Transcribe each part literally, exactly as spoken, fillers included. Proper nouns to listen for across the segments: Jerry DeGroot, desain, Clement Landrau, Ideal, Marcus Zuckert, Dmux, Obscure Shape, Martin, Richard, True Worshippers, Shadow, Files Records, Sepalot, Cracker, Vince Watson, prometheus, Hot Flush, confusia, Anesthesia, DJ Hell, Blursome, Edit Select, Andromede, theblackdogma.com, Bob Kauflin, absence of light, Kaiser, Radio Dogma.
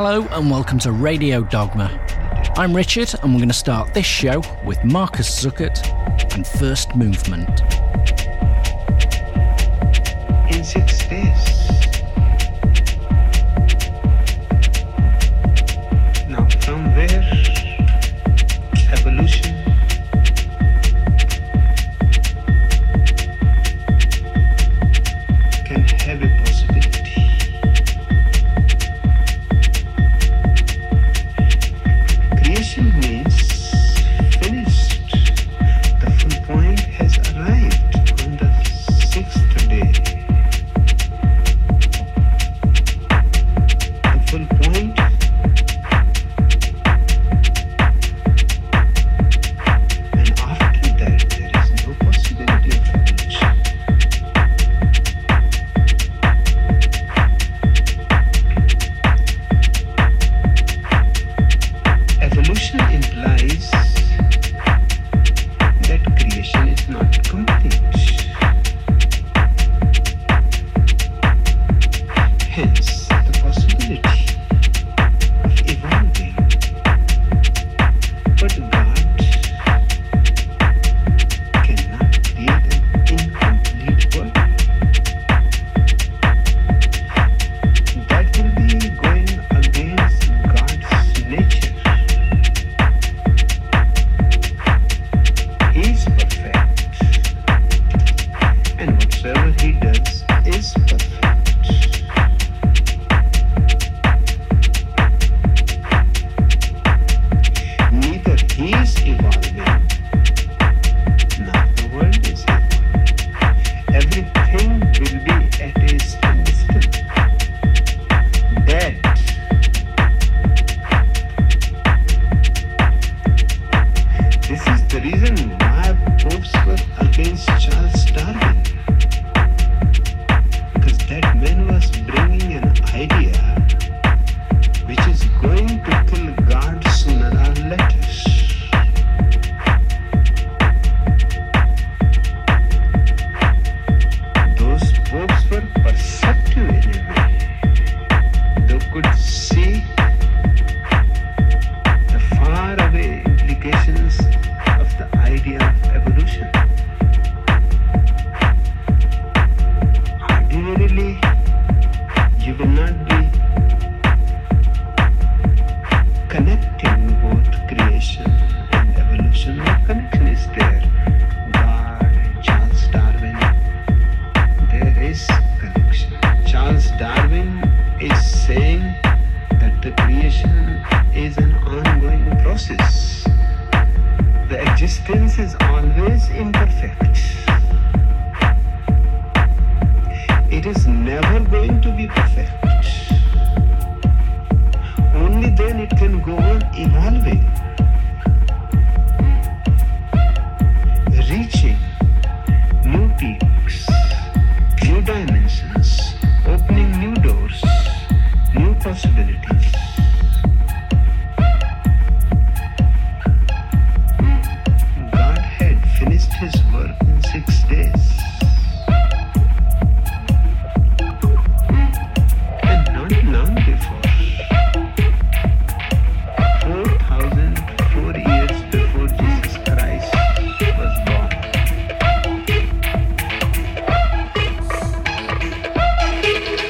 Hello and welcome to Radio Dogma. I'm Richard and we're going to start this show with Marcus Zuckert and First Movement. Is it space?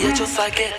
Get your fucking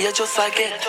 You're just like it.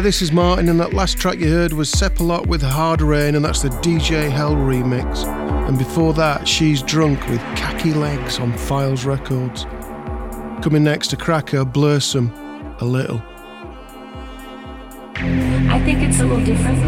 Hi, this is Martin, and that last track you heard was Sepalot with Hard Rain, and that's the D J Hell remix. And before that, She's Drunk with Khaki Legs on Files Records. Coming next to Cracker, Blursome, A Little. I think it's a little different.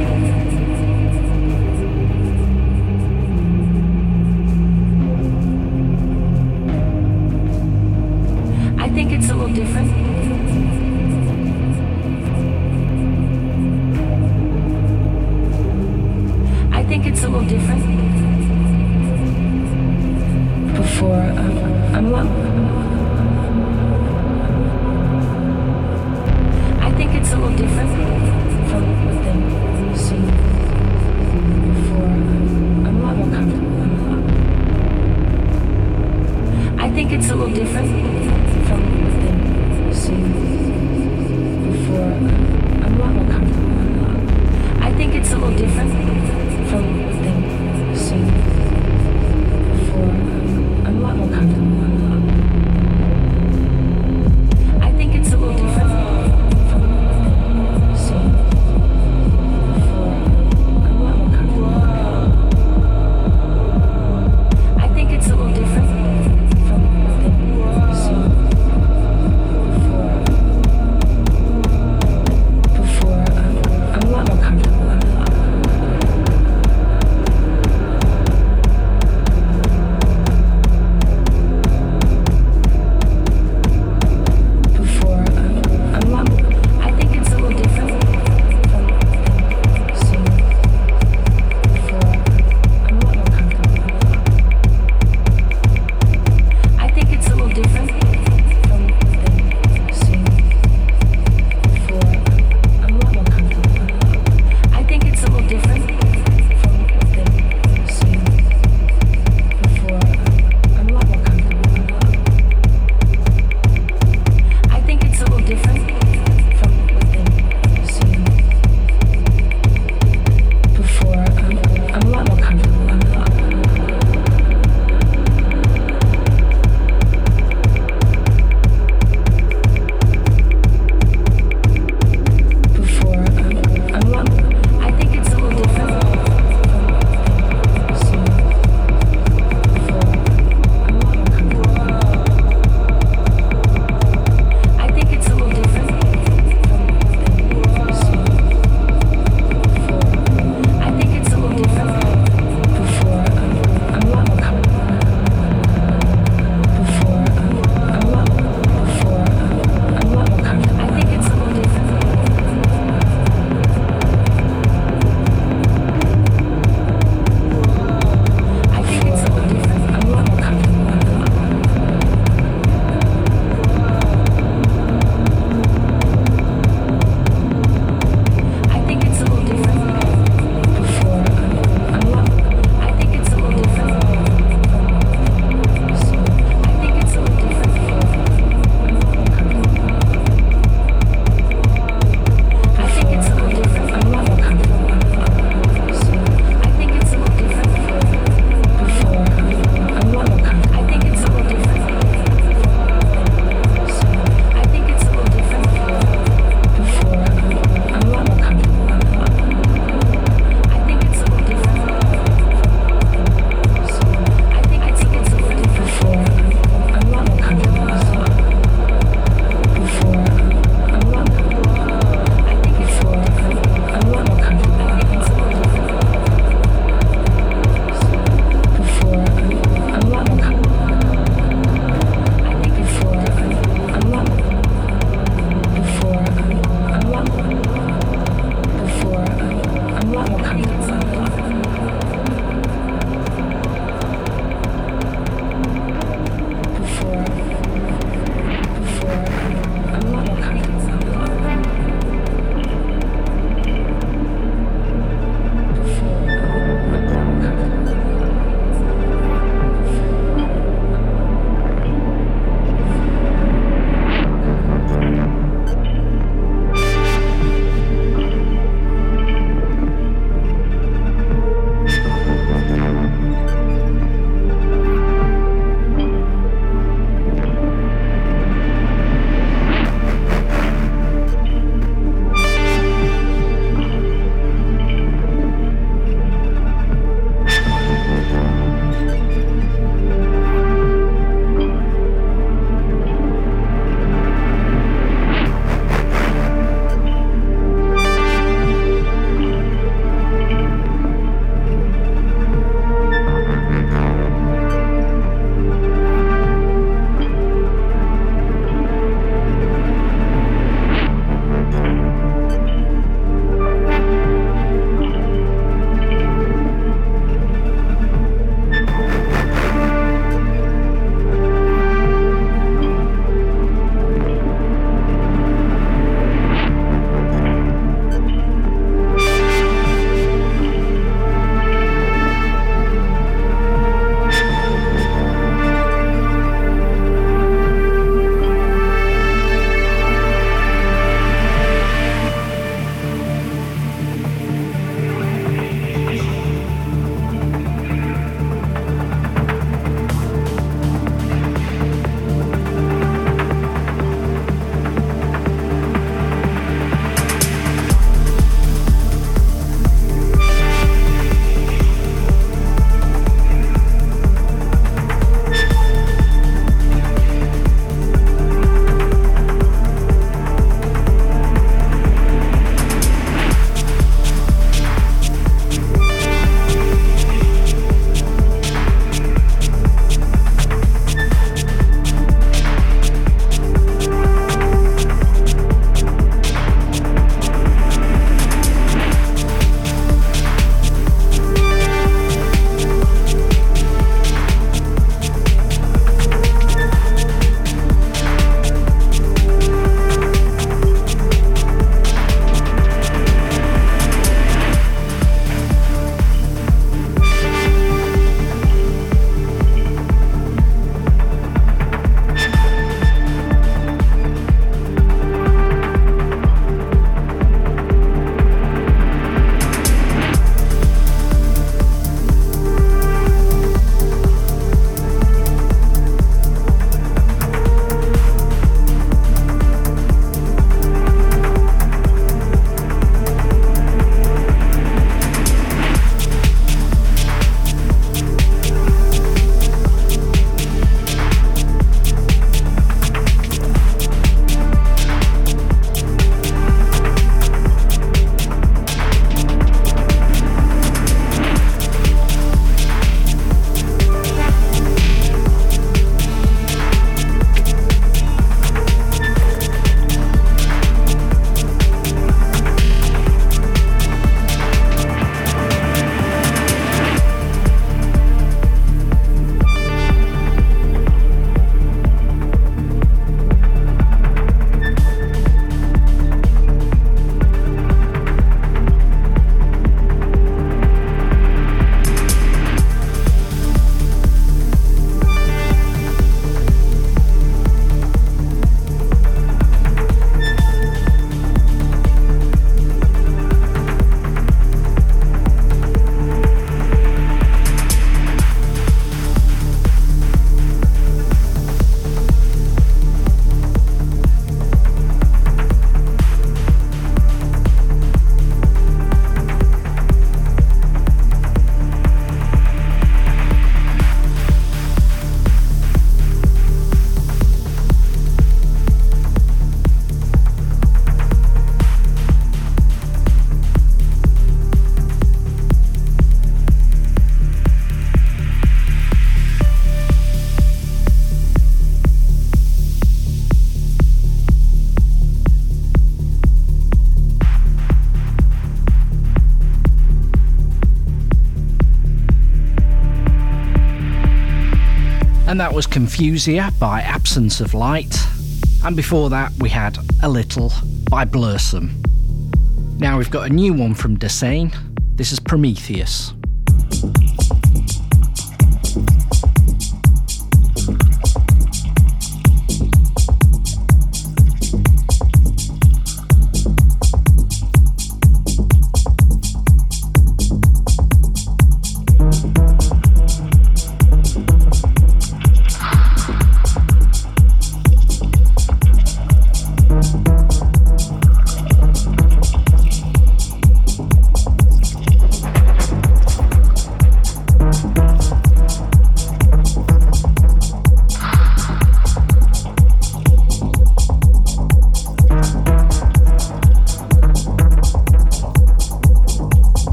and that was Confusia by Absence of Light, and before that we had A Little by Blursome. Now we've got a new one from Desain. This is Prometheus.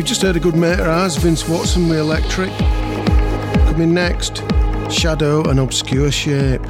you just heard a good mate of ours, Vince Watson with Electric. Coming next, Shadow and Obscure Shape.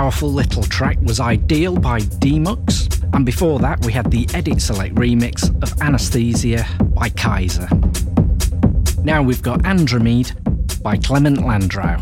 powerful little track was Ideal by Dmux, and before that we had the Edit Select remix of Anesthesia by Kaiser. Now we've got Andromede by Clement Landrau.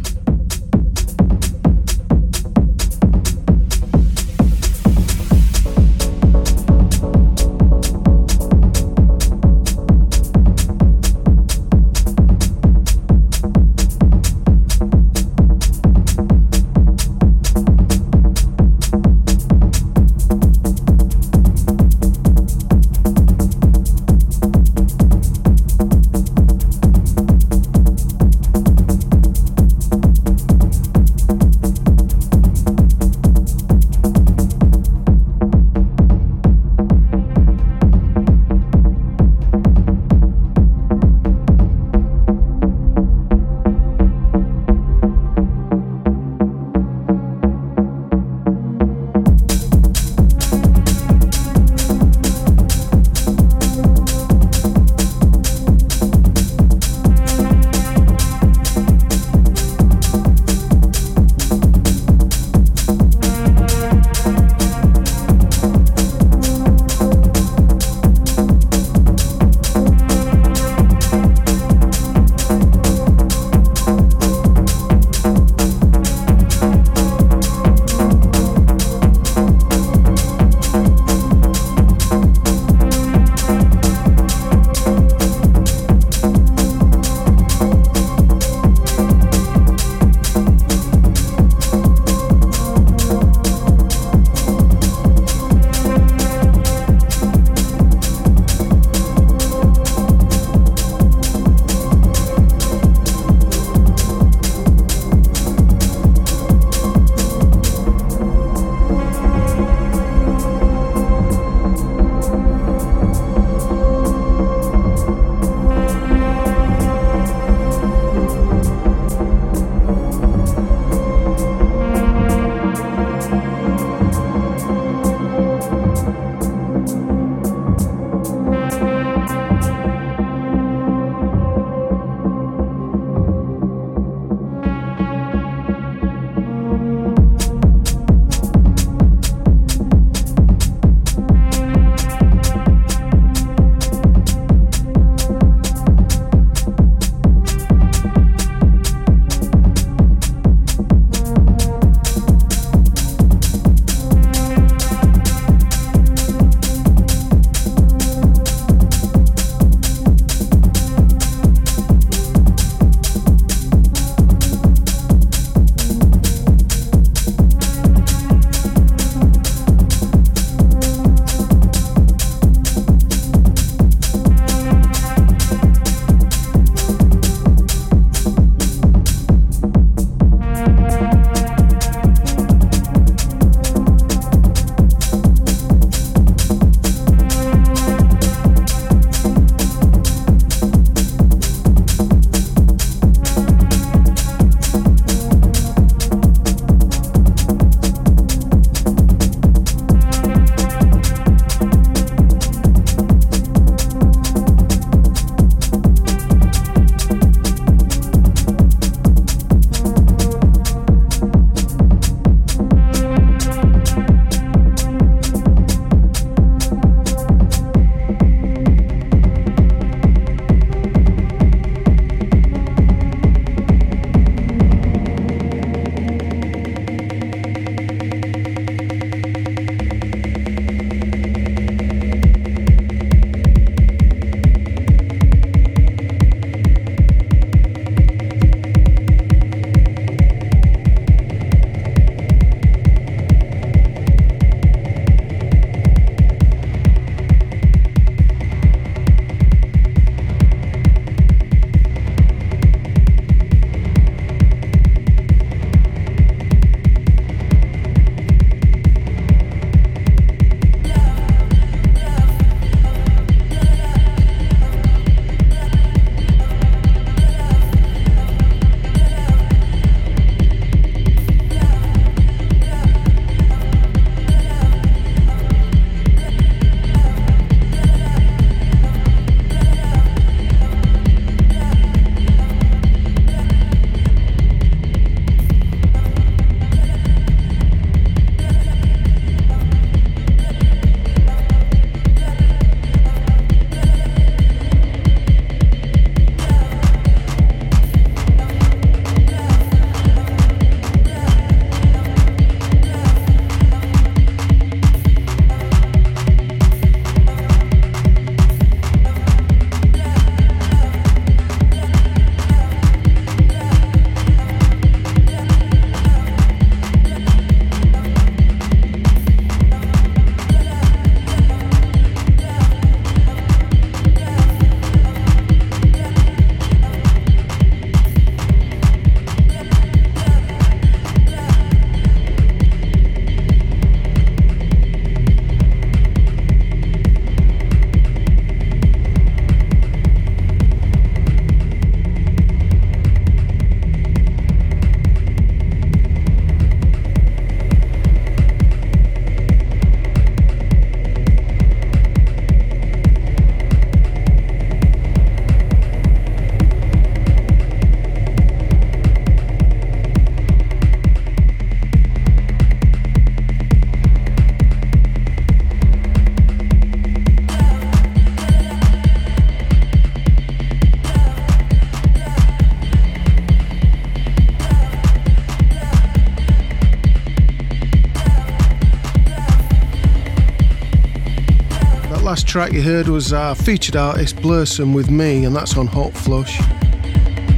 track you heard was our featured artist Blursome with me, and that's on Hot Flush.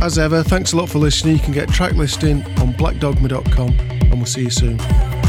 As ever, thanks a lot for listening. You can get track listing on black dogma dot com, and we'll see you soon.